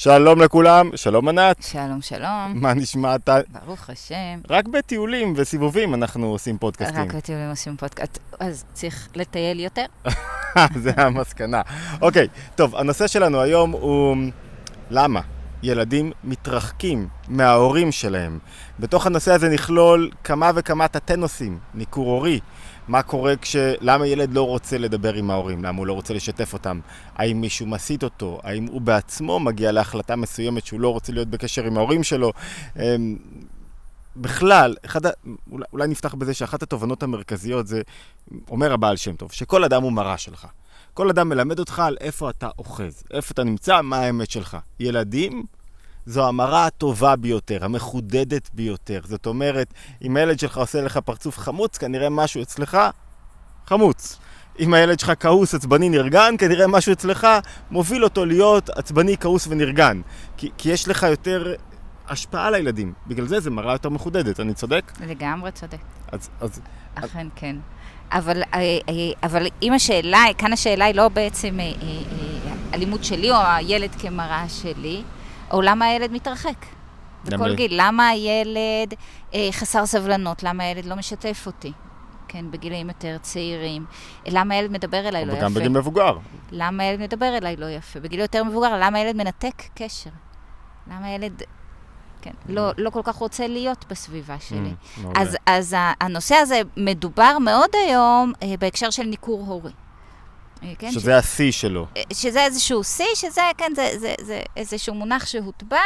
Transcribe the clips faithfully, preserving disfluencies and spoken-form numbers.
שלום לכולם, שלום ענת. שלום, שלום. מה נשמע אתה? ברוך השם. רק בטיולים וסיבובים אנחנו עושים פודקאסטים. רק בטיולים עושים פודקאסט, אז צריך לטייל יותר. זה המסקנה. אוקיי, טוב, הנושא שלנו היום הוא למה ילדים מתרחקים מההורים שלהם. בתוך הנושא הזה נכלול כמה וכמה תתי-נושאים, ניכור הורי. מה קורה כש... למה ילד לא רוצה לדבר עם ההורים? למה הוא לא רוצה לשתף אותם? האם מישהו מסית אותו? האם הוא בעצמו מגיע להחלטה מסוימת שהוא לא רוצה להיות בקשר עם ההורים שלו? בכלל, אחד... אולי נפתח בזה שאחת התובנות המרכזיות זה, אומר הבעל שם טוב, שכל אדם הוא מראה שלך. כל אדם מלמד אותך על איפה אתה אוחז, איפה אתה נמצא, מה האמת שלך. ילדים... זו המראה הטובה ביותר, המחודדת ביותר. זאת אומרת, אם הילד שלך עושה לך פרצוף חמוץ, כנראה משהו אצלך חמוץ. אם הילד שלך כעוס, עצבני, נרגן, כנראה משהו אצלך מוביל אותו להיות עצבני, כעוס ונרגן. כי, כי יש לך יותר השפעה על הילדים. בגלל זה זה מראה יותר מחודדת. אני צודק? לגמרי צודק. אז, אז, אכן אז... כן. אבל, אבל אם השאלה, כאן השאלה היא לא בעצם הלימוד שלי או הילד כמראה שלי, או למה הילד מתרחק? בכל גיל, למה הילד אה, חסר סבלנות? למה הילד לא משתף אותי? כן, בגילים יותר צעירים. למה הילד מדבר אליי לא יפה? וגם בגיל מבוגר. למה הילד מדבר אליי לא יפה? בגיל יותר מבוגר, למה הילד מנתק קשר? למה הילד... כן, לא, לא כל כך רוצה להיות בסביבה שלי. אז, אז הנושא הזה מדובר מאוד היום אה, בהקשר של ניכור הורי. כן, שזה ה-C שלו. שזה איזשהו C, שזה, כן, זה, זה, זה איזשהו מונח שהוטבע,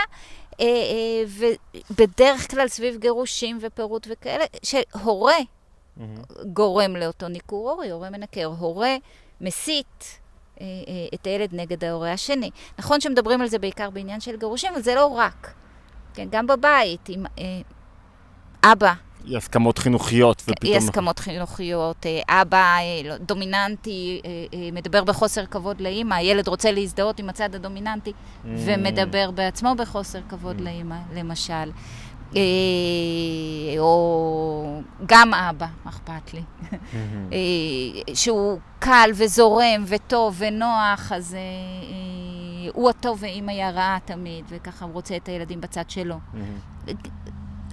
ובדרך כלל סביב גירושים ופירוט וכאלה, שהורה גורם לאותו ניכור הורי, הורה מנקר, הורה מסית את הילד נגד ההורה השני. נכון שמדברים על זה בעיקר בעניין של גירושים, אבל זה לא רק. כן, גם בבית, עם אבא. היא הסכמות חינוכיות. היא הסכמות חינוכיות, אבא דומיננטי, מדבר בחוסר כבוד לאמא, הילד רוצה להזדהות עם הצד הדומיננטי, ומדבר בעצמו בחוסר כבוד לאמא, למשל. או גם אבא, אכפת לי, שהוא קל וזורם וטוב ונוח, אז הוא הטוב ואמא היא הרעה תמיד, וככה הוא רוצה את הילדים בצד שלו.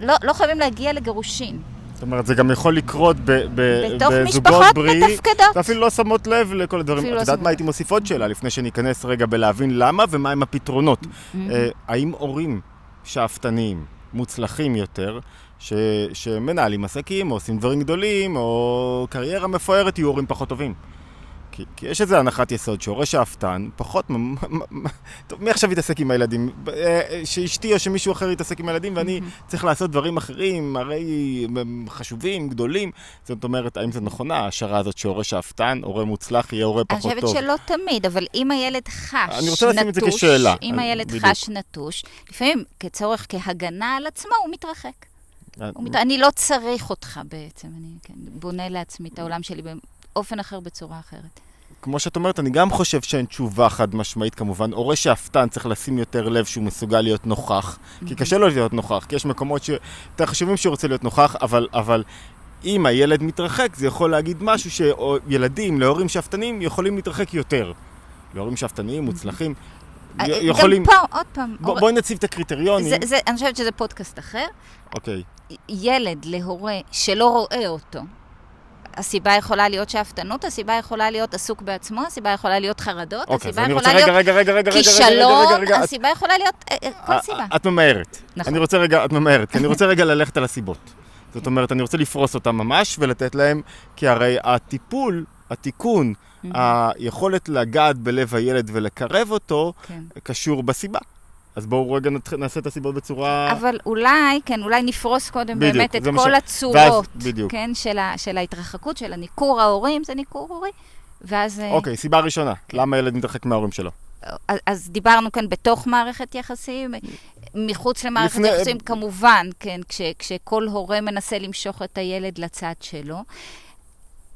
לא, לא חייבים להגיע לגירושין. זאת אומרת, זה גם יכול לקרות בזוגות בריאים. בתוך משפחות מתפקדות. אפילו לא שמות לב לכל הדברים. את יודעת מה הייתי מוסיף עוד שאלה, לפני שניכנס רגע בלהבין למה ומה הם הפתרונות. האם הורים שאפתניים, מוצלחים יותר, שמנהלים עסקים, או עושים דברים גדולים, או קריירה מפוארת, יהיו הורים פחות טובים? כי יש איזו הנחת יסוד שהורה שאפתן פחות... טוב, מי עכשיו יתעסק עם הילדים? שאשתי או שמישהו אחר יתעסק עם הילדים, ואני צריך לעשות דברים אחרים, הרי חשובים, גדולים. זאת אומרת, האם זה נכונה, ההשערה הזאת שהורה שאפתן, הורה מוצלח, יהיה הורה פחות טוב? אני חושבת שלא תמיד, אבל אם הילד חש נטוש... אני רוצה לשים את זה כשאלה. אם הילד חש נטוש, לפעמים כצורך כהגנה על עצמו, הוא מתרחק. אני לא צריך אותך בעצם, אני בונה לעצמי את העולם שלי באופן אחר, בצורה אחרת. כמו שאת אומרת, אני גם חושב שאין תשובה חד משמעית, כמובן. הורה שאפתן צריך לשים יותר לב שהוא מסוגל להיות נוכח, כי קשה לו להיות נוכח, כי יש מקומות שאתה חושבים שהוא רוצה להיות נוכח, אבל, אבל אם הילד מתרחק, זה יכול להגיד משהו שילדים, להורים שאפתנים, יכולים להתרחק יותר. להורים שאפתנים, מוצלחים, יכולים... גם פה, עוד פעם. בואי נציב את הקריטריונים. אני חושבת שזה פודקאסט אחר. אוקיי. ילד להורה שלא רואה אותו, הסיבה יכולה להיות שאפתנות, הסיבה יכולה להיות עסוק בעצמו, הסיבה יכולה להיות חרדות, הסיבה יכולה להיות כישלון, הסיבה יכולה להיות כל סיבה. את ממהרת. אני רוצה רגע, את ממהרת, כי אני רוצה רגע ללכת על הסיבות. זאת אומרת, אני רוצה לפרוס אותם ממש ולתת להם, כי הרי הטיפול, התיקון, היכולת לגעת בלב הילד ולקרב אותו, קשור בסיבה. אז בואו רגע נעשה את הסיבות בצורה... אבל אולי, כן, אולי נפרוס קודם בדיוק, באמת את כל משל... הצורות, ואז, כן, של, ה... של ההתרחקות, של הניכור ההורים, זה ניכור הורי, ואז... אוקיי, סיבה ראשונה, כן. למה הילד מתרחק מההורים שלו? אז, אז דיברנו כאן בתוך מערכת יחסים, מחוץ למערכת לפני... יחסים כמובן, כן, כש, כשכל הורה מנסה למשוך את הילד לצד שלו,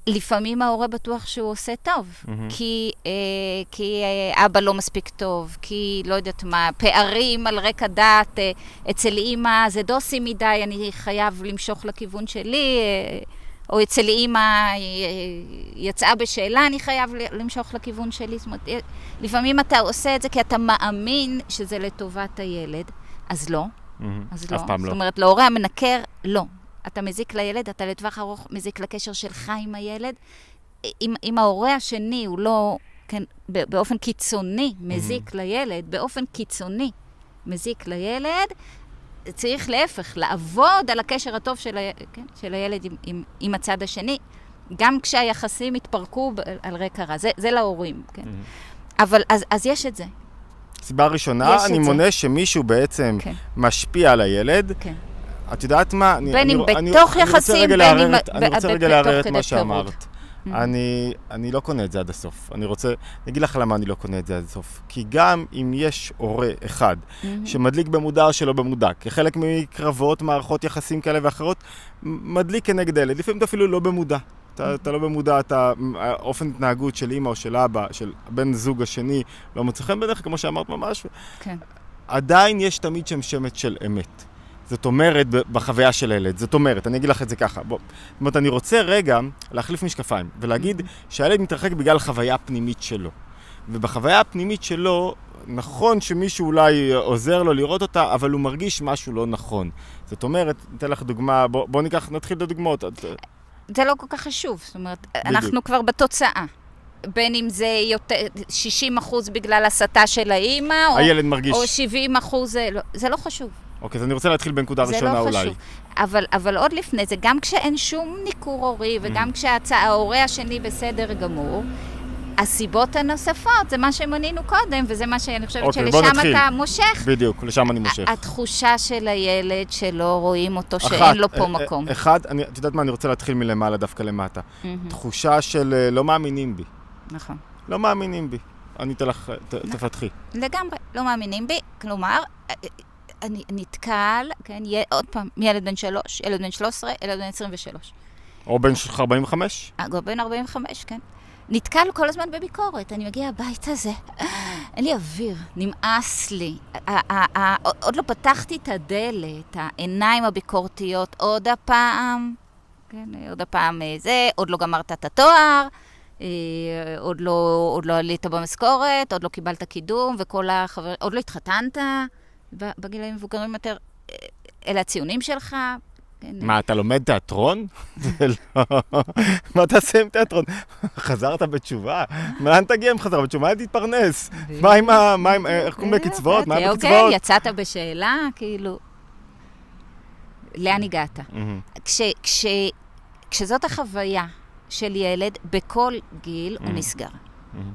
לפעמים ההורה בטוח שהוא עושה טוב, mm-hmm. כי, אה, כי אה, אבא לא מספיק טוב, כי לא יודעת מה, פערים על רקע דעת, אה, אצל אימא זה דוסי מדי, אני חייב למשוך לכיוון שלי, אה, או אצל אימא יצאה בשאלה, אני חייב למשוך לכיוון שלי. זאת אומרת, לפעמים אתה עושה את זה כי אתה מאמין שזה לטובת הילד, אז לא. אז לא. זאת אומרת, להורה המנקר, לא. אתה מזיק לילד, אתה לטווח ארוך מזיק לקשר שלך עם הילד. אם ההורה השני הוא לא, כן, באופן קיצוני מזיק לילד, באופן קיצוני מזיק לילד, צריך להפך, לעבוד על הקשר הטוב של, כן, של הילד עם, עם, עם הצד השני, גם כשהיחסים התפרקו על רקע רע. זה, זה להורים, כן? Mm-hmm. אבל אז, אז יש את זה. סיבה ראשונה, אני מונה זה. שמישהו בעצם כן. משפיע על הילד. כן. את יודעת מה? אני, בין אם אני, בתוך אני, יחסים, בין אם... אני רוצה רגע להערר את מה שאמרת. Mm-hmm. אני, אני לא קונה את זה עד הסוף. אני רוצה, אני אגיד לך למה אני לא קונה את זה עד הסוף. כי גם אם יש הורה אחד mm-hmm. שמדליק במודע או שלא במודע, כחלק מקרבות, מערכות יחסים כאלה ואחרות, מדליק כנגד הילד. לפעמים אתה אפילו לא במודע. Mm-hmm. אתה, אתה לא במודע, אתה, אופן התנהגות של אמא או של אבא, של בן זוג השני, לא מצליחים בדרך, כמו שאמרת ממש. כן. עדיין יש תמיד שם שמץ של אמת. זאת אומרת, בחוויה של הילד, זאת אומרת, אני אגיד לך את זה ככה, בוא. זאת אומרת, אני רוצה רגע להחליף משקפיים ולהגיד שהילד מתרחק בגלל חוויה פנימית שלו. ובחוויה הפנימית שלו, נכון שמישהו אולי עוזר לו לראות אותה, אבל הוא מרגיש משהו לא נכון. זאת אומרת, ניתן לך דוגמה, בוא, בוא ניקח, נתחיל את הדוגמאות. זה לא כל כך חשוב, זאת אומרת, בדיוק. אנחנו כבר בתוצאה. בין אם זה יותר, שישים אחוז בגלל הסתה של האמא, הילד או, מרגיש. או שבעים אחוז, זה לא, זה לא חשוב. אוקיי, אז אני רוצה להתחיל בנקודה ראשונה אולי. זה לא חשוב, אבל, אבל עוד לפני זה, גם כשאין שום ניכור הורי, וגם כשההורה השני בסדר גמור, הסיבות הנוספות, זה מה שמנינו קודם, וזה מה שאני חושבת שלשם אתה מושך. בדיוק, לשם אני מושך. התחושה של הילד שלא רואים אותו, שאין לו פה מקום. אחד, את יודעת מה, אני רוצה להתחיל מלמעלה דווקא למטה. תחושה של לא מאמינים בי. נכון. לא מאמינים בי. אני תלך, תפתחי. לגמרי, לא מאמינים בי, כלומר... אני נתקל, כן, יהיה עוד פעם, ילד בן שלוש, ילד בן שלוש עשרה, ילד בן עשרים ושלוש. או בן ארבעים וחמש? או בן ארבעים וחמש, כן. נתקל כל הזמן בביקורת, אני מגיעה הביתה הזה, אין לי אוויר, נמאס לי. עוד לא פתחתי את הדלת, העיניים הביקורתיות, עוד הפעם, כן, עוד הפעם זה, עוד לא גמרת את התואר, עוד לא עלית במשכורת, עוד לא קיבלת קידום, וכל החברים, עוד לא התחתנת. בגילאים מבוגרים יותר, אלה הציונים שלך. מה, אתה לומד תיאטרון? מה אתה עושה עם תיאטרון? חזרת בתשובה? לאן תגיע עם חזרה בתשובה? מה תתפרנס? מה עם ה... איך קוראים לקצבאות? מה עם הקצבאות? אוקיי, יצאת בשאלה, כאילו... לאן הגעת? כשזאת החוויה של ילד, בכל גיל הוא נסגר.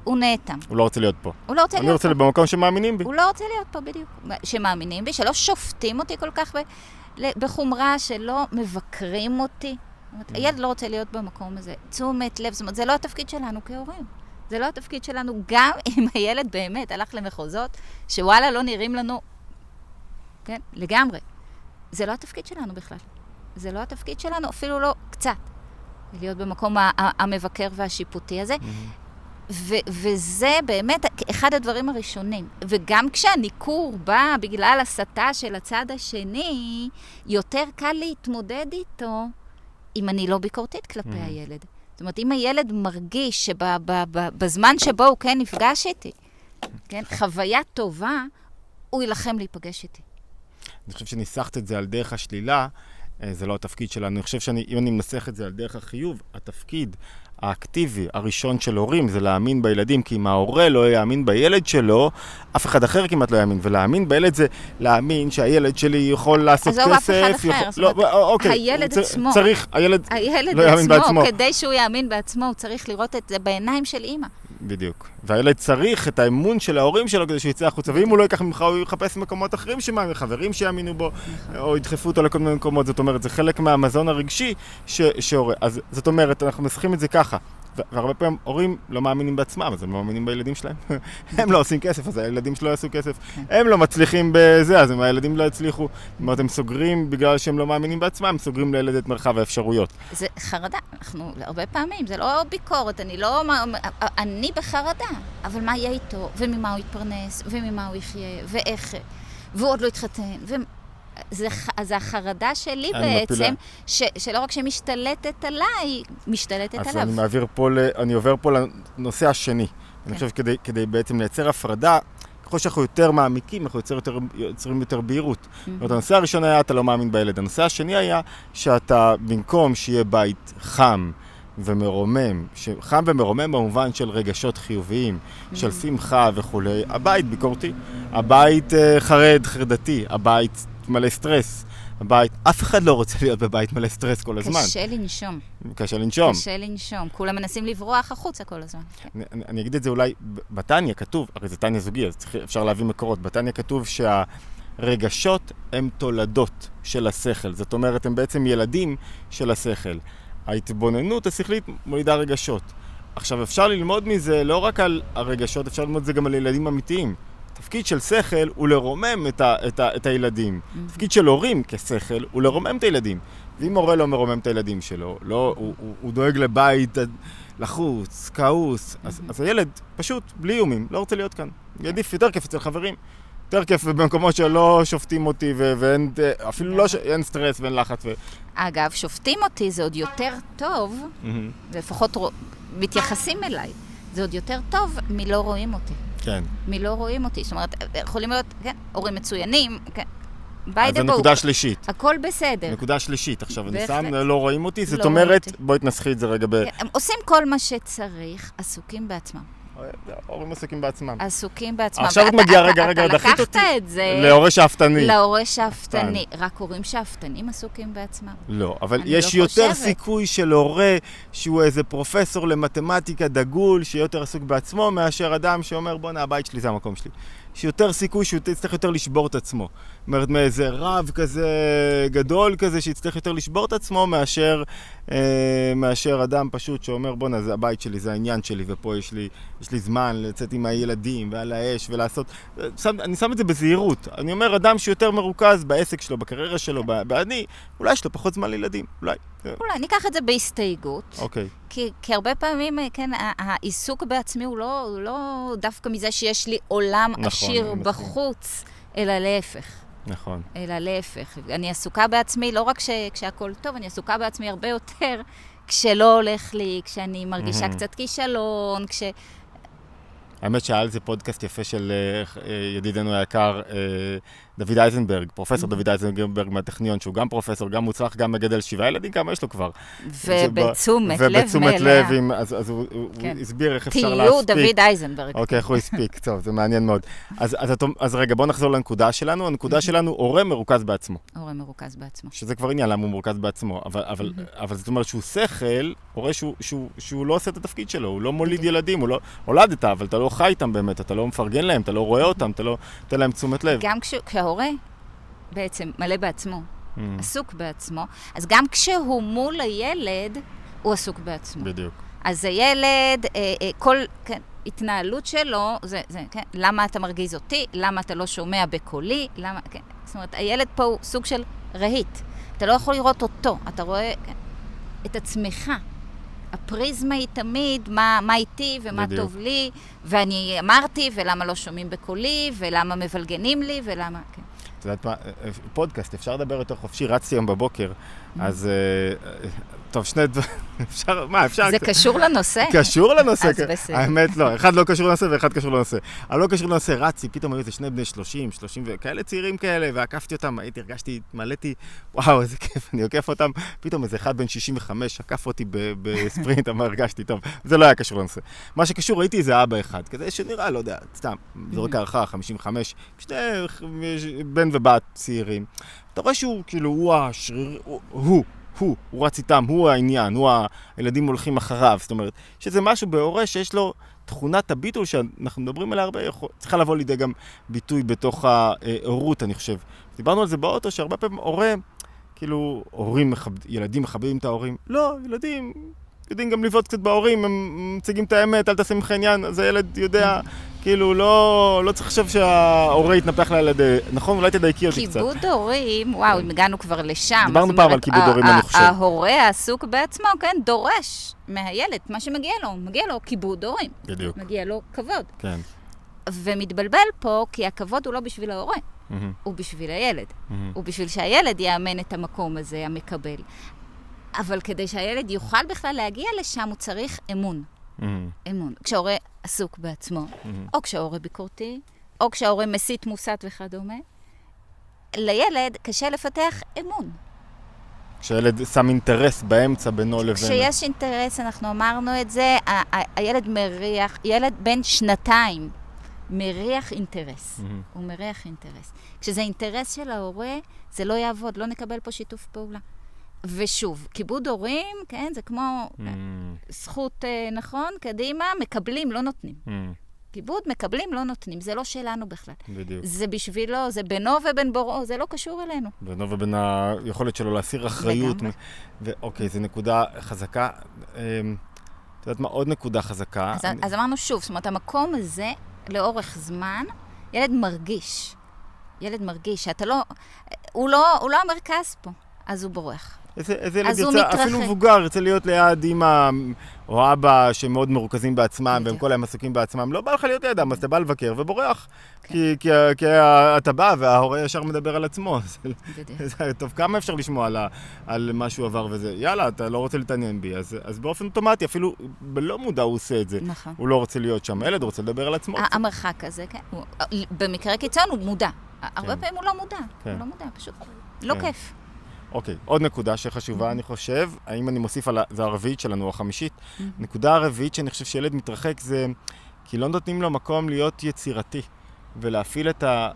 הוא נאטם. הוא לא רוצה להיות פה. הוא לא רוצה להיות פה. אני רוצה להיות במקום שמאמינים בי. הוא לא רוצה להיות פה בדיוק. שמאמינים בי, שלא שופטים אותי כל כך בחומרה, שלא מבקרים אותי. הילד לא רוצה להיות במקום הזה. תשומת לב, זאת אומרת, זה לא התפקיד שלנו כהורים. זה לא התפקיד שלנו, גם אם הילד באמת הלך למחוזות, שוואלה לא נראים לנו, כן, לגמרי. זה לא התפקיד שלנו בכלל. זה לא התפקיד שלנו, אפילו לא קצת. להיות במקום המבקר והשיפוטי הזה. ו- וזה באמת אחד הדברים הראשונים. וגם כשהניקור בא בגלל הסתה של הצד השני, יותר קל להתמודד איתו אם אני לא ביקורתית כלפי mm. הילד. זאת אומרת, אם הילד מרגיש שבזמן שבו הוא כן נפגש איתי, כן, חוויה טובה, הוא ילחם להיפגש איתי. אני חושב שניסחת את זה על דרך השלילה, זה לא התפקיד שלנו. אני חושב שאם אני מנסח את זה על דרך החיוב, התפקיד האקטיבי הראשון של הורים זה להאמין בילדים, כי אם ההורה לא יאמין בילד שלו, אף אחד אחר כמעט לא יאמין. ולהאמין בילד זה להאמין שהילד שלי יכול לעשות כסף. אז לא אף אחד אחר. לא, אוקיי, הילד צ... עצמו. צריך, הילד, הילד לא יאמין בעצמו. כדי שהוא יאמין בעצמו, הוא צריך לראות את זה בעיניים של אמא. בדיוק. והילד צריך את האמון של ההורים שלו כדי שהוא יצא החוצה. ואם הוא לא ייקח ממך, הוא יחפש מקומות אחרים שמאמין, חברים שיאמינו בו, או ידחפו אותו לכל מיני מקומות. זאת אומרת, זה חלק מהמזון הרגשי שהורה. אז זאת אומרת, אנחנו משחקים את זה ככה. והרבה פעמים הורים לא מאמינים בעצמם, אז הם לא מאמינים בילדים שלהם. הם לא עושים כסף, אז הילדים שלא יעשו כסף. הם לא מצליחים בזה, אז הילדים לא יצליחו. זאת אומרת, הם סוגרים בגלל שהם לא מאמינים בעצמם, הם סוגרים לילד את מרחב האפשרויות. זה חרדה, אנחנו הרבה פעמים, זה לא ביקורת, אני לא... אני בחרדה, אבל מה יהיה איתו, וממה הוא יתפרנס, וממה הוא יחיה, ואיך, והוא עוד לא יתחתן, ו... אז החרדה שלי בעצם, ש, שלא רק שמשתלטת עליי, משתלטת עליו. אז אני מעביר פה, אני עובר פה לנושא השני. אני חושב כדי, כדי בעצם לייצר הפרדה, ככל שאנחנו יותר מעמיקים, אנחנו יוצרים יותר, יוצרים יותר בהירות. Mm-hmm. זאת אומרת, הנושא הראשון היה, אתה לא מאמין בילד. הנושא השני היה, שאתה במקום שיהיה בית חם ומרומם, חם ומרומם במובן של רגשות חיוביים, mm-hmm. של שמחה וכו', הבית ביקורתי, הבית חרד, חרדתי, הבית מלא סטרס, הבית, אף אחד לא רוצה להיות בבית מלא סטרס כל הזמן. קשה לנשום. קשה לנשום. קשה לנשום. כולם מנסים לברוח החוצה כל הזמן. אני, אני, אני אגיד את זה אולי, בתניה כתוב, הרי זה תניה זוגי, אז צריך, אפשר להביא מקורות, בתניה כתוב שהרגשות הם תולדות של השכל, זאת אומרת, הם בעצם ילדים של השכל. ההתבוננות השכלית מולידה רגשות. עכשיו, אפשר ללמוד מזה לא רק על הרגשות, אפשר ללמוד זה גם על ילדים אמיתיים. תפקיד של שכל הוא לרומם את, ה, את, ה, את הילדים. Mm-hmm. תפקיד של הורים כשכל הוא לרומם את הילדים. ואם הורה לא מרומם את הילדים שלו, לא, הוא, הוא, הוא דואג לבית לחוץ, כעוס, mm-hmm. אז, אז הילד פשוט בלי איומים, לא רוצה להיות כאן. Yeah. עדיף יותר כיף אצל חברים. יותר כיף במקומות שלא שופטים אותי, ו- ואין, אפילו yeah. לא ש- אין סטרס ואין לחץ. ו- אגב, שופטים אותי זה עוד יותר טוב, mm-hmm. לפחות רוא... מתייחסים אליי, זה עוד יותר טוב מלא רואים אותי. כן. מלא רואים אותי, זאת אומרת, יכולים להיות, כן, הורים מצוינים, כן. אז זה נקודה שלישית. הכל בסדר. נקודה שלישית, עכשיו אני שם, לא רואים אותי, זאת אומרת, בואי תנסחי את זה רגע. הם עושים כל מה שצריך, עסוקים בעצמם. הורים עסוקים בעצמם. עסוקים בעצמם. עכשיו את מגיעה רגע, רגע, דחית אותי. להורה שאפתני. להורה שאפתני. רק הורים שאפתנים עסוקים בעצמם. לא, אבל יש יותר סיכוי של הורה שהוא איזה פרופסור למתמטיקה דגול, שיהיה יותר עסוק בעצמו, מאשר אדם שאומר, בוא'נה, הבית שלי זה המקום שלי. שיותר סיכוי שהוא יצטרך יותר לשבור את עצמו. זאת אומרת, מאיזה רב כזה גדול כזה שיצטרך יותר לשבור את עצמו מאשר, אה, מאשר אדם פשוט שאומר, בונה, זה הבית שלי, זה העניין שלי, ופה יש לי, יש לי זמן לצאת עם הילדים ועל האש ולעשות... שם, אני שם את זה בזהירות. אני אומר, אדם שיותר מרוכז בעסק שלו, בקריירה שלו, בעני, אולי יש לו פחות זמן לילדים, אולי. אולי, אני אקח את זה בהסתייגות. אוקיי. כי, כי הרבה פעמים, כן, העיסוק בעצמי הוא לא, הוא לא דווקא מזה שיש לי עולם נכון, עשיר בחוץ, אלא להפך. נכון. אלא להפך. אני עסוקה בעצמי, לא רק ש, כשהכל טוב, אני עסוקה בעצמי הרבה יותר, כשלא הולך לי, כשאני מרגישה mm-hmm. קצת כישלון, כש... האמת שהיה זה פודקאסט יפה של ידידנו היקר דוד אייזנברג, פרופסור דוד אייזנברג מהטכניון, שהוא גם פרופסור, גם מוצלח, גם מגדל שבעה ילדים, כמה יש לו כבר. ובתשומת לב מלאה. ובתשומת לב, אז הוא הסביר איך אפשר להספיק. תהיו דוד אייזנברג. אוקיי, איך הוא הספיק, טוב, זה מעניין מאוד. אז רגע, בואו נחזור לנקודה שלנו. הנקודה שלנו, הורה מרוכז בעצמו. הורה מרוכז בעצמו. שזה כבר עניין, למה הוא מרוכז בעצמו. אבל זאת אומרת שהוא שכל, הורה שהוא לא עושה את התפקיד שלו, הוא לא מוליד ילדים, הוא לא הולדת, אבל אתה לא חי איתם באמת, אתה לא מפרגן להם, אתה לא רואה אותם, אתה לא נותן להם תשומת לב. גם כשההורה בעצם מלא בעצמו, עסוק בעצמו, אז גם כשהוא מול הילד, הוא עסוק בעצמו. בדיוק. אז הילד, כל התנהלות שלו, זה, למה אתה מרגיז אותי, למה אתה לא שומע בקולי, זאת אומרת, הילד פה הוא סוג של רהיט. אתה לא יכול לראות אותו, אתה רואה את עצמך. הפריזמה היא תמיד מה, מה איתי ומה בדיוק. טוב לי, ואני אמרתי, ולמה לא שומעים בקולי, ולמה מבלגנים לי, ולמה... כן. את יודעת מה, פודקאסט, אפשר לדבר יותר חופשי, רצתי יום בבוקר, mm-hmm. אז... טוב, שני דברים, אפשר, מה, אפשר... זה קשור לנושא? קשור לנושא, האמת לא, אחד לא קשור לנושא ואחד קשור לנושא. הלא קשור לנושא, רצי, פתאום היו איזה שני בני שלושים, שלושים וכאלה צעירים כאלה, ועקפתי אותם, הייתי, הרגשתי, מלאתי, וואו, איזה כיף, אני עוקף אותם, פתאום איזה אחד בן שישים וחמש עקף אותי בספרינט, אבל הרגשתי טוב, זה לא היה קשור לנושא. מה שקשור, ראיתי איזה אבא אחד, כזה שנראה, לא יודע, סתם, זורק הערכה, חמישים וחמש, שני בן ובת צעירים. אתה רואה שהוא, כאילו, הוא השריר, הוא. הוא, הוא רץ איתם, הוא העניין, הוא ה... הילדים הולכים אחריו, זאת אומרת, שזה משהו בהורה שיש לו תכונת הביטול שאנחנו מדברים עליה הרבה, צריכה לבוא לידי גם ביטוי בתוך ההורות, אני חושב. דיברנו על זה באוטו, שהרבה פעמים הורה, כאילו, הורים, ילדים מכבדים את ההורים, לא, ילדים יודעים גם לבעוט קצת בהורים, הם מציגים את האמת, אל תעשה ממך עניין, אז הילד יודע, כאילו, לא, לא צריך לחשוב שההורה יתנפח לילד, נכון? אולי תדייקי אותי קצת. כיבוד הורים, וואו, הגענו כבר לשם. דיברנו פעם על כיבוד הורים, אני חושב. ההורה העסוק בעצמו, כן, דורש מהילד, מה שמגיע לו, מגיע לו כיבוד הורים. בדיוק. מגיע לו כבוד. כן. ומתבלבל פה, כי הכבוד הוא לא בשביל ההורה. הוא בשביל הילד. הוא בשביל שהילד יאמן את המקום הזה, המקבל. אבל כדי שהילד יוכל בכלל להגיע לשם, הוא צריך אמון. אמון. כשההורה עסוק בעצמו, או כשההורה ביקורתי, או כשההורה מסית, מוסת וכדומה, לילד קשה לפתח אמון. כשהילד שם אינטרס באמצע בינו לבין. כשיש אינטרס, אנחנו אמרנו את זה, הילד מריח, ילד בן שנתיים, מריח אינטרס. הוא מריח אינטרס. כשזה אינטרס של ההורה, זה לא יעבוד, לא נקבל פה שיתוף פעולה. ושוב, כיבוד הורים, כן, זה כמו זכות, נכון, קדימה, מקבלים, לא נותנים. כיבוד, מקבלים, לא נותנים. זה לא שלנו בכלל. בדיוק. זה בשבילו, זה בינו ובין בוראו, זה לא קשור אלינו. בינו ובין היכולת שלו להסיר אחריות. ואוקיי, זו נקודה חזקה. את יודעת מה, עוד נקודה חזקה. אז אמרנו שוב, זאת אומרת, המקום הזה, לאורך זמן, ילד מרגיש. ילד מרגיש שאתה לא, הוא לא המרכז פה. אז הוא בורח. איזה, איזה אז הוא מתרחק. אפילו מבוגר, ירצה להיות ליד אמא או אבא שמאוד מרוכזים בעצמם, והם כל היום עסוקים בעצמם. לא בא לך להיות לידם, אז אתה בא לבקר ובורח. כן. כי, כי, כי אתה בא וההורה ישר מדבר על עצמו. טוב, כמה אפשר לשמוע על, על מה שהוא עבר וזה? יאללה, אתה לא רוצה להתעניין בי. אז, אז באופן אוטומטי, אפילו בלא מודע הוא עושה את זה. נכון. הוא לא רוצה להיות שם. ילד רוצה לדבר על עצמו. המרחק הזה, כן. הוא, במקרה קיצון הוא מודע. כן. הרבה פעמים הוא לא מודע. כן. הוא לא מודע, פשוט לא כן. כיף. אוקיי, עוד נקודה שחשובה, אני חושב, האם אני מוסיף על זה הרביעית שלנו, החמישית, נקודה הרביעית שאני חושב שילד מתרחק זה, כי לא נותנים לו מקום להיות יצירתי, ולהפעיל את ה...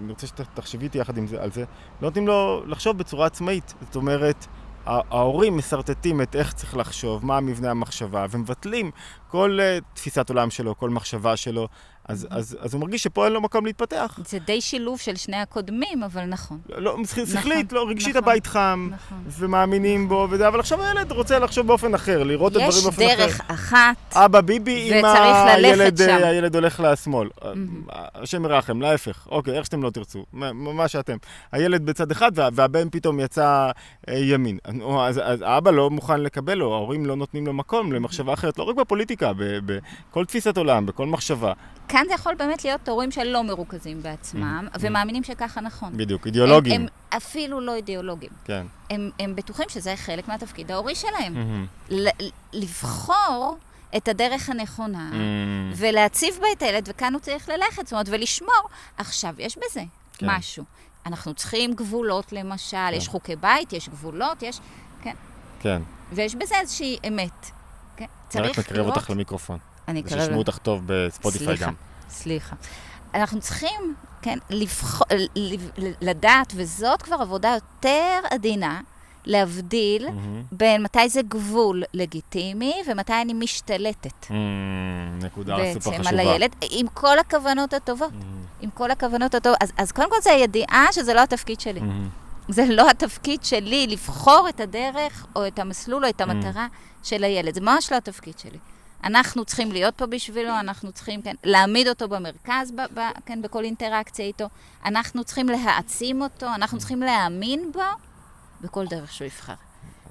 אני רוצה שתחשבי איתי יחד על זה, לא נותנים לו לחשוב בצורה עצמאית, זאת אומרת, ההורים מסרטטים את איך צריך לחשוב, מה מבנה המחשבה, ומבטלים כל תפיסת עולם שלו, כל מחשבה שלו, אז, אז, אז הוא מרגיש שפה אין לו מקום להתפתח. זה די שילוב של שני הקודמים, אבל נכון. לא, שכלית, לא, רגשית הבית חם, ומאמינים בו, אבל עכשיו הילד רוצה לחשוב באופן אחר, לראות את הדברים באופן אחר. יש דרך אחת, אבא ביבי, וצריך ללכת שם. הילד הולך לשמאל. השם ירחם, להפך. אוקיי, איך שאתם לא תרצו, מה שאתם. הילד בצד אחד, והבן פתאום יצא ימין. אז האבא לא מוכן לקבל לו, ההורים לא נותנים לו מקום למחשבה אחרת, לא רק בפוליטיקה, בכל תפיסת עולם, בכל מחשבה. כאן זה יכול באמת להיות הורים שלא מרוכזים בעצמם, ומאמינים שככה נכון. בדיוק, אידיאולוגים. הם אפילו לא אידיאולוגים. כן. הם בטוחים שזה חלק מהתפקיד ההורי שלהם. לבחור את הדרך הנכונה, ולהציב בה את הילד, וכאן הוא צריך ללכת, זאת אומרת, ולשמור. עכשיו, יש בזה משהו. אנחנו צריכים גבולות למשל, יש חוקי בית, יש גבולות, יש... כן. כן. ויש בזה איזושהי אמת. כן. צריך לראות... אני מקרב אותך למיקרופון. אני אקרב... ושישמעו אותך טוב בספוטיפיי גם. סליחה. אנחנו צריכים, כן, לדעת, וזאת כבר עבודה יותר עדינה, להבדיל בין מתי זה גבול לגיטימי, ומתי אני משתלטת. נקודה סופר חשובה. בעצם על הילד, עם כל הכוונות הטובות. עם כל הכוונות הטובות. אז קודם כל זה הידיעה שזה לא התפקיד שלי. זה לא התפקיד שלי לבחור את הדרך, או את המסלול, או את המטרה של הילד. זה ממש לא התפקיד שלי. אנחנו צריכים להיות פה בשבילו, אנחנו צריכים, כן, להעמיד אותו במרכז, ב, ב, כן, בכל אינטראקציה איתו. אנחנו צריכים להעצים אותו, אנחנו צריכים להאמין בו, בכל דרך שהוא יבחר.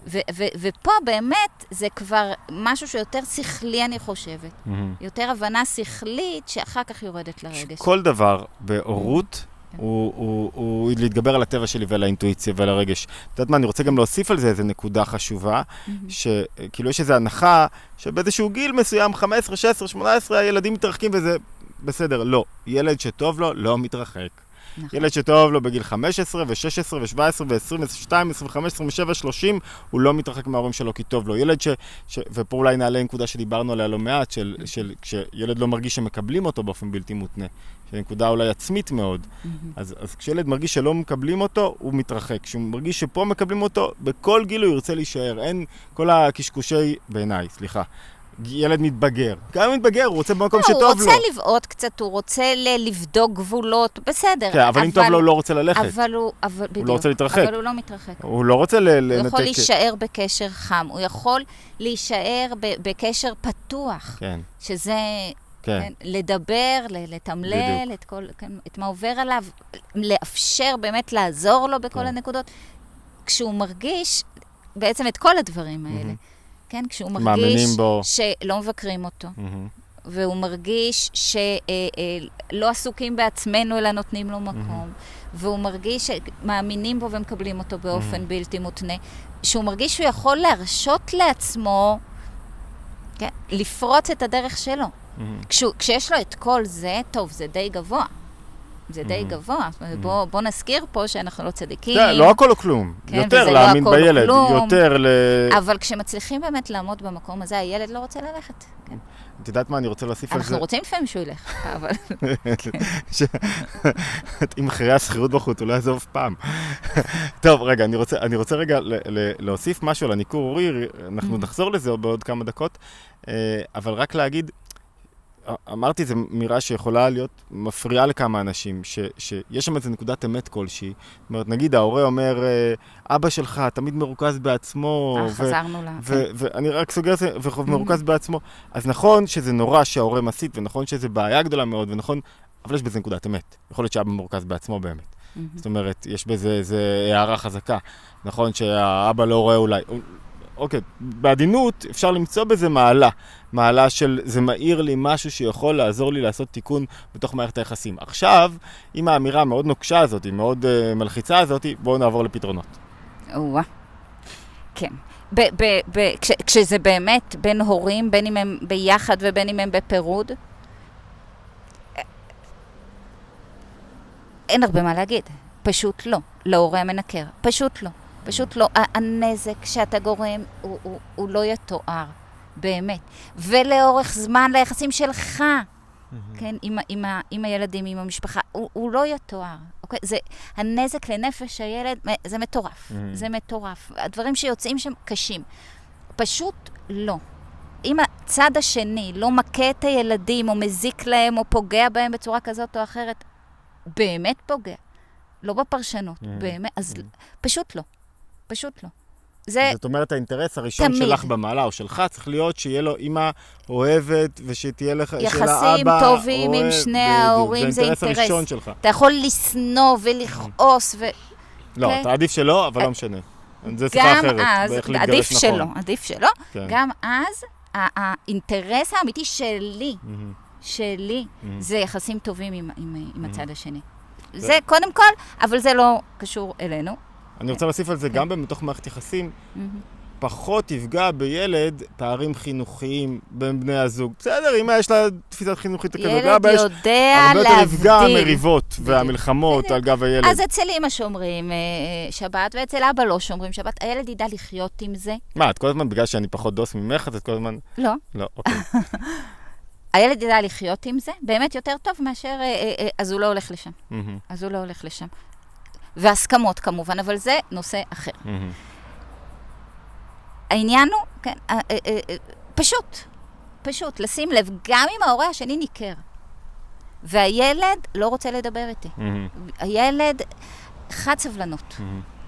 ו, ו, ופה באמת זה כבר משהו שיותר שכלי, אני חושבת. Mm-hmm. יותר הבנה שכלית שאחר כך יורדת לרגש. כל דבר בהורות, הוא, הוא, הוא להתגבר על הטבע שלי ועל האינטואיציה ועל הרגש. את יודעת מה, אני רוצה גם להוסיף על זה איזו נקודה חשובה, שכאילו יש איזו הנחה שבאיזשהו גיל מסוים, חמש עשרה, שש עשרה, שמונה עשרה, הילדים מתרחקים וזה בסדר. לא, ילד שטוב לו לא מתרחק. ילד שטוב לו בגיל חמש עשרה ושש עשרה ושבע עשרה ועשרים ושתיים, עשרים וחמש, עשרים ושבע, שלושים, הוא לא מתרחק מההורים שלו כי טוב לו. ילד ש... ופה אולי נעלה נקודה שדיברנו עליה לא מעט, של כשילד לא מרגיש שמקבלים אותו באופן בלתי מותנה. נקודה אולי עצמית מאוד. אז, אז כשילד מרגיש שלא מקבלים אותו, הוא מתרחק. כשהוא מרגיש שפה מקבלים אותו, בכל גיל הוא ירצה להישאר. אין כל הקשקושי בעיניי, סליחה. ילד מתבגר. גם מתבגר, הוא רוצה במקום שטוב לו. הוא רוצה לבעוט קצת, הוא רוצה לבדוק גבולות, בסדר. כן, אבל אם טוב לו, הוא לא רוצה ללכת. אבל הוא, הוא לא רוצה להתרחק. אבל הוא לא מתרחק. הוא לא רוצה לנתק. הוא יכול להישאר בקשר חם, הוא יכול להישאר בקשר פתוח. כן. שזה... כן. לדבר, לתמלל, את, כל, כן, את מה עובר עליו, לאפשר באמת לעזור לו בכל כן. הנקודות, כשהוא מרגיש בעצם את כל הדברים האלה, mm-hmm. כן, כשהוא מרגיש שלא מבקרים אותו, mm-hmm. והוא מרגיש שלא עסוקים בעצמנו, אלא נותנים לו מקום. והוא מרגיש שמאמינים בו ומקבלים אותו באופן בלתי מותנה. שהוא מרגיש שהוא יכול להרשות לעצמו, כן, לפרוץ את הדרך שלו. כשיש לו את כל זה, טוב, זה די גבוה. זה די גבוה. בוא נזכיר פה שאנחנו לא צדיקים. לא הכל או כלום. יותר להאמין בילד. אבל כשמצליחים באמת לעמוד במקום הזה, הילד לא רוצה ללכת. את יודעת מה אני רוצה להוסיף על זה? אנחנו רוצים לפעמים שהוא ילך, אבל... אם מחירי השכירות בחוץ, הוא לא יעזוב פעם. טוב, רגע, אני רוצה רגע להוסיף משהו על הניכור הורי, אנחנו נחזור לזה בעוד כמה דקות, אבל רק להגיד, אמרתי, זו מירה שיכולה להיות מפריעה לכמה אנשים, ש, שיש שם איזו נקודת אמת כלשהי. זאת אומרת, נגיד, ההורה אומר, אבא שלך תמיד מרוכז בעצמו. אה, חזרנו לה. ואני רק סוגר את זה, ומרוכז בעצמו. אז נכון שזה נורא שההורה מסית, ונכון שזה בעיה גדולה מאוד, ונכון, אבל יש בזה נקודת אמת. יכול להיות שאבא מרוכז בעצמו באמת. זאת אומרת, יש בזה איזו הערה חזקה. נכון שהאבא לא רואה אולי... אוקיי, בעדינות אפשר למצוא בזה מעלה, מעלה של זה מאיר לי משהו שיכול לעזור לי לעשות תיקון בתוך מערכת היחסים. עכשיו, עם האמירה המאוד נוקשה הזאת, מאוד uh, מלחיצה הזאת, בואו נעבור לפתרונות. וואה, כן. ב- ב- ב- כש- כשזה באמת בין הורים, בין אם הם ביחד ובין אם הם בפירוד, אין הרבה מה להגיד, פשוט לא, להורי המנקר, פשוט לא. פשוט לא, הנזק שאתה גורם הוא, הוא, הוא לא יתואר, באמת. ולאורך זמן ליחסים שלך, mm-hmm. כן, עם, עם, עם הילדים, עם המשפחה, הוא, הוא לא יתואר. אוקיי? זה, הנזק לנפש הילד, זה מטורף, mm-hmm. זה מטורף. הדברים שיוצאים שם קשים. פשוט לא. אם הצד השני לא מכה את הילדים, או מזיק להם, או פוגע בהם בצורה כזאת או אחרת, באמת פוגע. לא בפרשנות, mm-hmm. באמת, אז mm-hmm. פשוט לא. פשוט לא. זה... זאת אומרת, האינטרס הראשון תמיד. שלך במעלה או שלך צריך להיות שיהיה לו אימא אוהבת ושתהיה לך אבא אוהב. יחסים טובים עם שני ההורים, זה אינטרס. זה האינטרס הראשון שלך. אתה יכול לסנוע ולכעוס ו... לא, אתה עדיף שלא, אבל לא משנה. זה שיחה אחרת. גם אז, עדיף שלא, עדיף שלא. גם אז, האינטרס האמיתי שלי, שלי, זה יחסים טובים עם הצד השני. זה קודם כל, אבל זה לא קשור אלינו. אני רוצה להוסיף על זה גם במתוך מערכת יחסים, פחות יפגע בילד פערים חינוכיים בין בני הזוג. בסדר, אם יש לה תפיסת חינוכית כזאת, ילד יודע להבדיל. הרבה יותר יפגע המריבות והמלחמות על גב הילד. אז אצל אמא שומרים שבת, ואצל אבא לא שומרים שבת. הילד ידע לחיות עם זה. מה, את כל הזמן, בגלל שאני פחות דוס ממך, אז את כל הזמן... לא. לא, אוקיי. הילד ידע לחיות עם זה, באמת יותר טוב מאשר... אז הוא לא הולך לשם. אז הוא לא הולך לשם. והסכמות כמובן, אבל זה נושא אחר. העניין הוא, כן, פשוט, פשוט, לשים לב, גם אם ההורה השני ניכר, והילד לא רוצה לדבר איתי. הילד, חד סבלנות,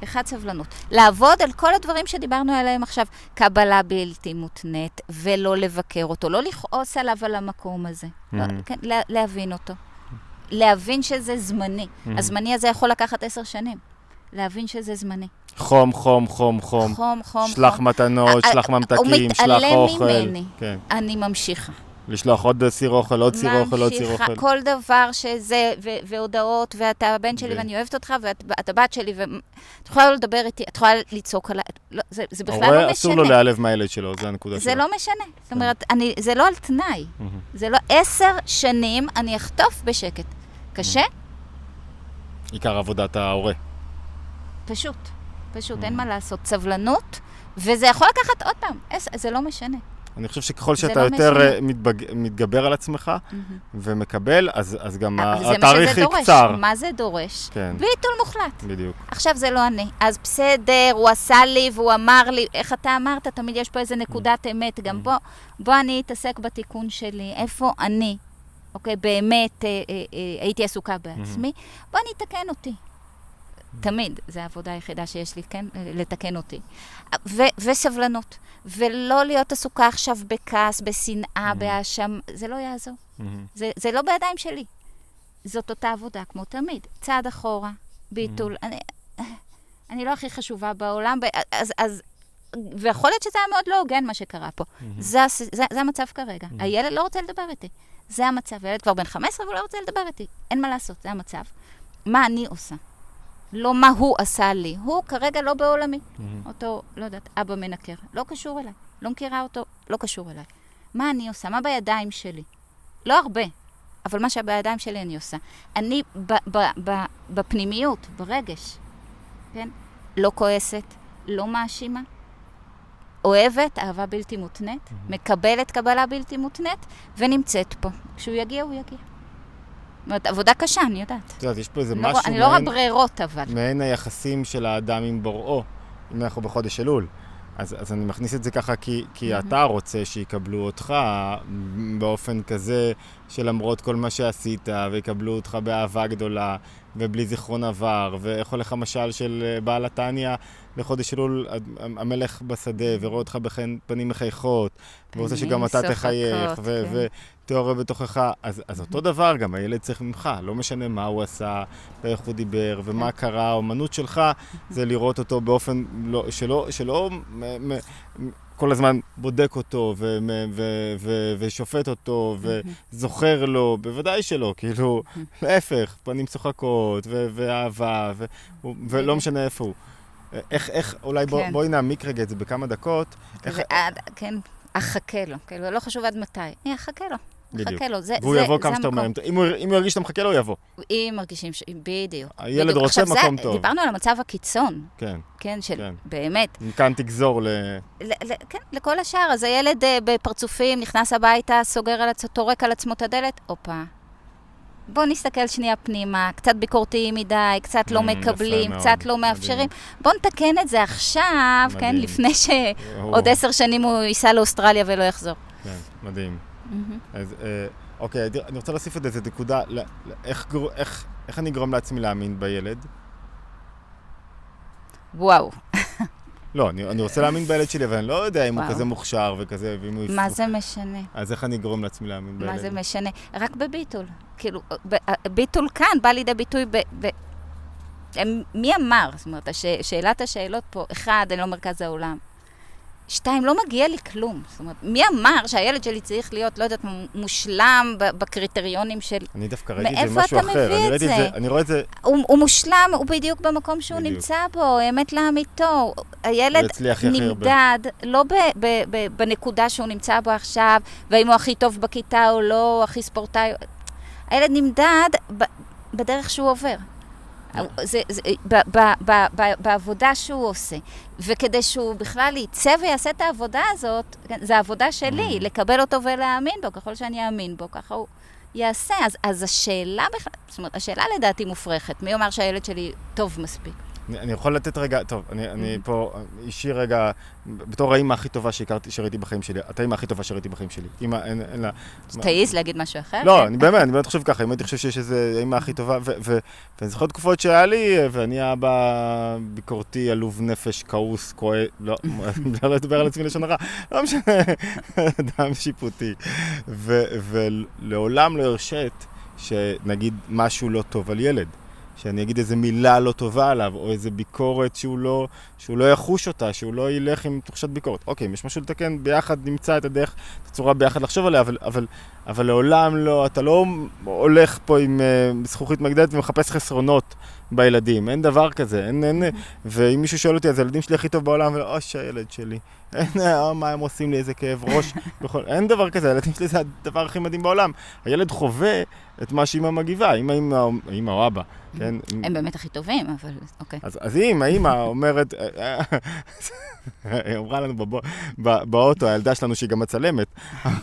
חד סבלנות. לעבוד על כל הדברים שדיברנו עליהם עכשיו, קבלה בלתי מותנית, ולא לבקר אותו, לא לכעוס עליו על המקום הזה, להבין אותו. להבין שזה זמני. הזמני הזה יכול לקחת עשר שנים. להבין שזה זמני. חום, חום, חום, חום. חום, חום. שלח מתנות, שלח ממתקים, שלח אוכל. הוא מתעלה ממני. אני ממשיכה. לשלוח עוד סיר אוכל, עוד סיר אוכל, עוד סיר אוכל. כל דבר שזה, והודעות, ואתה הבן שלי ואני אוהבת אותך, ואתה בת שלי, ואת יכולה לדבר איתי, את יכולה לצעוק עליי. זה בכלל לא משנה. הורה אסור לו להיעלב מהילד שלו, זה הנקודה שלו. זה לא משנה. זאת אומרת, זה לא על תנאי. זה לא עשר שנים אני אחטוף בשקט. קשה? עיקר עבודת ההורה. פשוט, פשוט, אין מה לעשות. סבלנות, וזה יכול לקחת עוד פעם. זה לא משנה. אני חושב שככל שאתה יותר מתגבר על עצמך ומקבל, אז גם התאריך היא קצר. מה זה דורש? ביטול מוחלט. בדיוק. עכשיו זה לא אני. אז בסדר, הוא עשה לי והוא אמר לי, איך אתה אמרת? תמיד יש פה איזה נקודת אמת. גם בוא אני אתעסק בתיקון שלי. איפה אני? אוקיי, באמת הייתי עסוקה בעצמי. בוא אני אתקן אותי. תמיד, זו העבודה היחידה שיש לי, כן? לתקן אותי. ו- וסבלנות. ולא להיות עסוקה עכשיו בכעס, בשנאה, באשם. זה לא יעזור. זה, זה לא בידיים שלי. זאת אותה עבודה, כמו תמיד. צעד אחורה, ביטול. אני, אני לא הכי חשובה בעולם, אז, אז ויכול להיות שזה היה מאוד לא הוגן מה שקרה פה. זה, זה, זה המצב כרגע. הילד לא רוצה לדבר איתי. זה המצב. הילד כבר בן חמש עשרה והוא לא רוצה לדבר איתי. אין מה לעשות, זה המצב. מה אני עושה? לא מה הוא עשה לי. הוא כרגע לא בעולמי. אותו, לא יודעת, אבא מנקר. לא קשור אליי. לא מכירה אותו, לא קשור אליי. מה אני עושה? מה בידיים שלי? לא הרבה. אבל מה שבידיים שלי אני עושה. אני ב- ב- ב- בפנימיות, ברגש, כן? לא כועסת, לא מאשימה, אוהבת, אהבה בלתי מותנית, מקבלת קבלה בלתי מותנית, ונמצאת פה. כשהוא יגיע, הוא יגיע. עבודה קשה, אני יודעת. זאת אומרת, יש פה איזה משהו... אני לא רואה ברירות, אבל. מעין היחסים של האדם עם בוראו, אם אנחנו בחודש אלול. אז, אז אני מכניס את זה ככה, כי, כי אתה רוצה שיקבלו אותך באופן כזה שלמרות כל מה שעשית, ויקבלו אותך באהבה גדולה, ובלי זיכרון עבר, ואיך הולך המשל של בעל התניה לחודש אלול, המלך בשדה, ורואה אותך בפנים מחייכות, ורוצה שגם אתה תחייך, ותיאוריה בתוכך. אז, אז אותו דבר גם הילד צריך ממך, לא משנה מה הוא עשה, ואיך הוא דיבר, ומה קרה, האומנות שלך, זה לראות אותו באופן לא, שלא, שלא מ, מ, כל הזמן בודק אותו ו- ו- ו- ו- ושופט אותו וזוכר לו, בוודאי שלא, כאילו, להפך, פנים שוחקות ו- ואהבה ו- ו- ולא משנה איפה הוא. איך, איך, אולי בוא, בואי נעמיק רגע את זה בכמה דקות. איך... ועד, כן, אחכה לו, כאילו, לא חשוב עד מתי, אני אחכה לו. מחכה לו, זה המקום. והוא יבוא כמה שאתה אומר, אם הוא ירגיש שאתה מחכה לו, הוא יבוא. אם מרגישים, בדיוק. הילד רוצה מקום טוב. דיברנו על המצב הקיצון. כן. כן, של באמת. מכאן תגזור ל... כן, לכל השאר. אז הילד בפרצופים, נכנס הביתה, סוגר על עצמו, תורק על עצמו את הדלת, הופה. בואו נסתכל שנייה פנימה, קצת ביקורתיים מדי, קצת לא מקבלים, קצת לא מאפשרים. בואו נתקן את זה עכשיו, כן, לפני שעוד עשר שנים הוא ייסע לאוסטרליה ולא יחזור. כן, מדהים. אז אוקיי, אני רוצה להוסיף את איזה נקודה, איך אני אגרום לעצמי להאמין בילד? וואו. לא, אני רוצה להאמין בילד שלי, אבל אני לא יודע אם הוא כזה מוכשר וכזה, ואם הוא יפוך. מה זה משנה? אז איך אני אגרום לעצמי להאמין בילד? מה זה משנה? רק בביטול. כאילו, ביטול כאן בא לידי ביטוי ב... מי אמר? זאת אומרת, שאלת השאלות פה, אחד, אני לא מרכז העולם. שתיים, לא מגיע לי כלום. זאת אומרת, מי אמר שהילד שלי צריך להיות, לא יודעת, מושלם בקריטריונים של... אני דווקא ראיתי את זה משהו אחר. מאיפה אתה מביא את זה? אני רואה את זה... הוא מושלם, הוא בדיוק במקום שהוא נמצא בו, אמת לאמיתו. הילד נמדד, לא בנקודה שהוא נמצא בו עכשיו, והאם הוא הכי טוב בכיתה או לא, הכי ספורטאי. הילד נמדד בדרך שהוא עובר. זה, זה, ב, ב, ב, ב, בעבודה שהוא עושה, וכדי שהוא בכלל ייצא ויעשה את העבודה הזאת, זו העבודה שלי, לקבל אותו ולהאמין בו, ככל שאני אאמין בו, ככה הוא יעשה. אז, אז השאלה בכלל, זאת אומרת, השאלה לדעתי מופרכת, מי אומר שהילד שלי טוב מספיק? אני, אני יכול לתת רגע, טוב, אני, אני פה אישי רגע, בתור האמא הכי טובה שהכרתי, שראיתי בחיים שלי, את האמא הכי טובה שראיתי בחיים שלי. אמא, אין, אין לה... תעיז להגיד משהו אחר? לא, אני באמת, אני באמת חושב ככה, אם אני חושב שיש איזה אמא הכי טובה, ואני זוכר תקופות שהיה לי, ואני אבא ביקורתי, עלוב נפש, כעוס, כואב, לא, לא לדבר על עצמי לשון הרע, לא משנה, אדם שיפוטי, ולעולם לא הרשת שנגיד משהו לא טוב על ילד. שאני אגיד איזו מילה לא טובה עליו, או איזו ביקורת שהוא לא, שהוא לא יחוש אותה, שהוא לא ילך עם תחושת ביקורת. אוקיי, אם יש משהו לתקן, ביחד נמצא את הדרך, את הצורה ביחד לחשוב עליה, אבל, אבל, אבל לעולם לא, אתה לא הולך פה עם uh, זכוכית מגדלת ומחפש חסרונות בילדים. אין דבר כזה, אין, אין, ואם מישהו שואל אותי, אז הילדים שלי הכי טוב בעולם, ולא, אוש, הילד שלי, אין, אה, מה הם עושים לי, איזה כאב ראש, בכל, אין דבר כזה, הילדים שלי זה הדבר הכי מדהים בעולם. הילד חווה את מה שאמא מגיבה, אמא או אבא, כן? הם באמת הכי טובים, אבל אוקיי. אז אם האמא אומרת, היא אמרה לנו באוטו, הילדה שלנו שהיא גם מצלמת,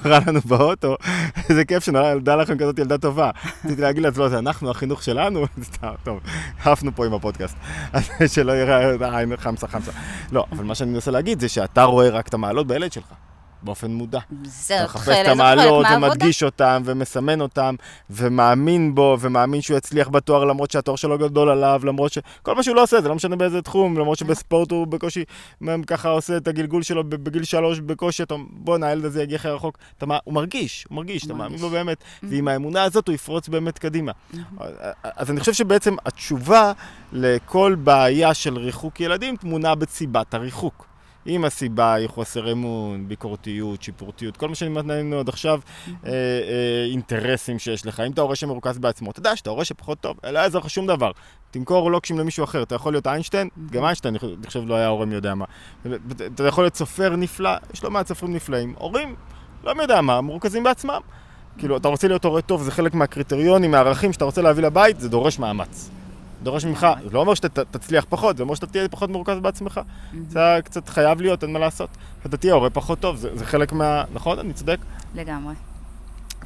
אמרה לנו באוטו, איזה כיף שנראה ילדה לכם כזאת ילדה טובה. רציתי להגיד לה, לא, זה אנחנו, החינוך שלנו, טוב, עפנו פה עם הפודקאסט, שלא יראה עין חמסה חמסה. לא, אבל מה שאני מנסה להגיד זה שאתה רואה רק את המעלות בילד שלך. באופן מודע. אתה מחפש את המעלות ומדגיש אותם ומסמן אותם ומאמין בו ומאמין שהוא יצליח בתואר למרות שהתואר שלו גדול עליו, למרות שכל מה שהוא לא עושה, זה לא משנה באיזה תחום, למרות שבספורט הוא בקושי ככה עושה את הגלגול שלו בגיל שלוש בקושי, בוא נהילד הזה יגיע אחר רחוק, הוא מרגיש, הוא מרגיש, אתה מאמין בו באמת, ועם האמונה הזאת הוא יפרוץ באמת קדימה. אז אני חושב שבעצם התשובה לכל בעיה של ריחוק ילדים תמונה בסיבת הריחוק. אם הסיבה היא חוסר אמון, ביקורתיות, שיפורתיות, כל מה שאני מתנהלנו עוד עכשיו, אה, אה, אינטרסים שיש לך. אם אתה הורש שמרוכז בעצמו, אתה יודע שאתה הורש שפחות טוב, לא יעזר לך שום דבר. תמכור לוקשים למישהו אחר, אתה יכול להיות איינשטיין, גם איינשטיין, אני חושב לא היה הורה מי יודע מה. אתה יכול להיות סופר נפלא, יש לו מעט סופרים נפלאים. הורים, לא מי יודע מה, מרוכזים בעצמם. כאילו, אתה רוצה להיות הורה טוב, זה חלק מהקריטריונים, הערכים שאתה רוצה להביא לבית, זה דורש מאמץ. דורש ממך, זה לא אומר שאתה תצליח פחות, זה אומר שאתה תהיה פחות מורכז בעצמך. זה קצת חייב להיות, אין מה לעשות. אתה תהיה הורה פחות טוב, זה חלק מה... נכון? אני צודק? לגמרי.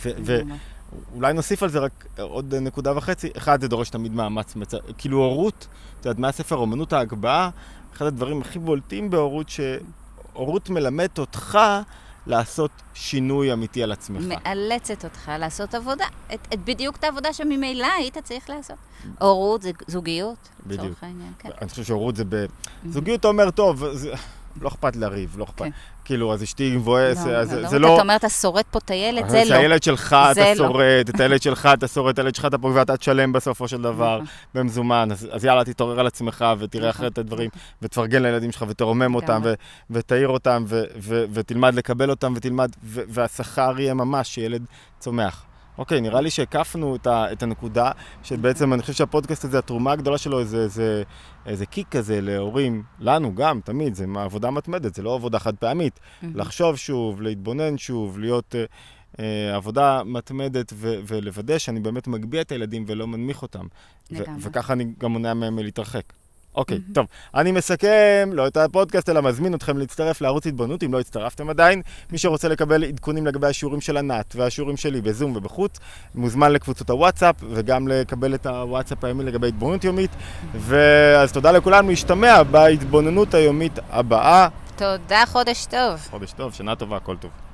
ואולי נוסיף על זה רק עוד נקודה וחצי. אחד, זה דורש תמיד מאמץ. כאילו הורות, זאת אומרת, מהספר אומנות ההגבהה, אחד הדברים הכי בולטים בהורות, שהורות מלמדת אותך לעשות שינוי אמיתי על עצמך. מאלצת אותך לעשות עבודה, את, את בדיוק את העבודה שממילא היית צריך לעשות. הורות זה זוגיות, בצורך העניין, כן. אני חושב שהורות זה ב... זוגיות אומר, טוב, זה... לא אכפת לריב, לא אכפת. כאילו, אז אשתי מבואס, זה לא... אתה אומר, אתה שורד פה את הילד, זה לא. הילד שלך, אתה שורד, את הילד שלך, אתה שורד, את הילד שלך, אתה פה, ואתה תשלם בסופו של דבר, במזומן. אז יאללה, תתעורר על עצמך, ותראה אחרי את הדברים, ותפרגן לילדים שלך, ותרומם אותם, ותאיר אותם, ותלמד לקבל אותם, ותלמד, והשכר יהיה ממש שילד צומח. אוקיי, נראה לי שהקפנו את הנקודה, שבעצם אני חושב שהפודקאסט הזה, התרומה הגדולה שלו, זה איזה קיק כזה להורים, לנו גם, תמיד, זה עבודה מתמדת, זה לא עבודה חד פעמית. לחשוב שוב, להתבונן שוב, להיות עבודה מתמדת ולוודא שאני באמת מגביע את הילדים ולא מנמיך אותם. וככה אני גם מונע מהם להתרחק. אוקיי, טוב. אני מסכם, לא את הפודקאסט, אלא מזמין אתכם להצטרף לערוץ התבוננות, אם לא הצטרפתם עדיין. מי שרוצה לקבל עדכונים לגבי השיעורים של ענת והשיעורים שלי בזום ובחוץ, מוזמן לקבוצות הוואטסאפ, וגם לקבל את הוואטסאפ היומי לגבי התבוננות יומית. ואז תודה לכולנו, להשתמע בהתבוננות היומית הבאה. תודה, חודש טוב. חודש טוב, שנה טובה, כל טוב.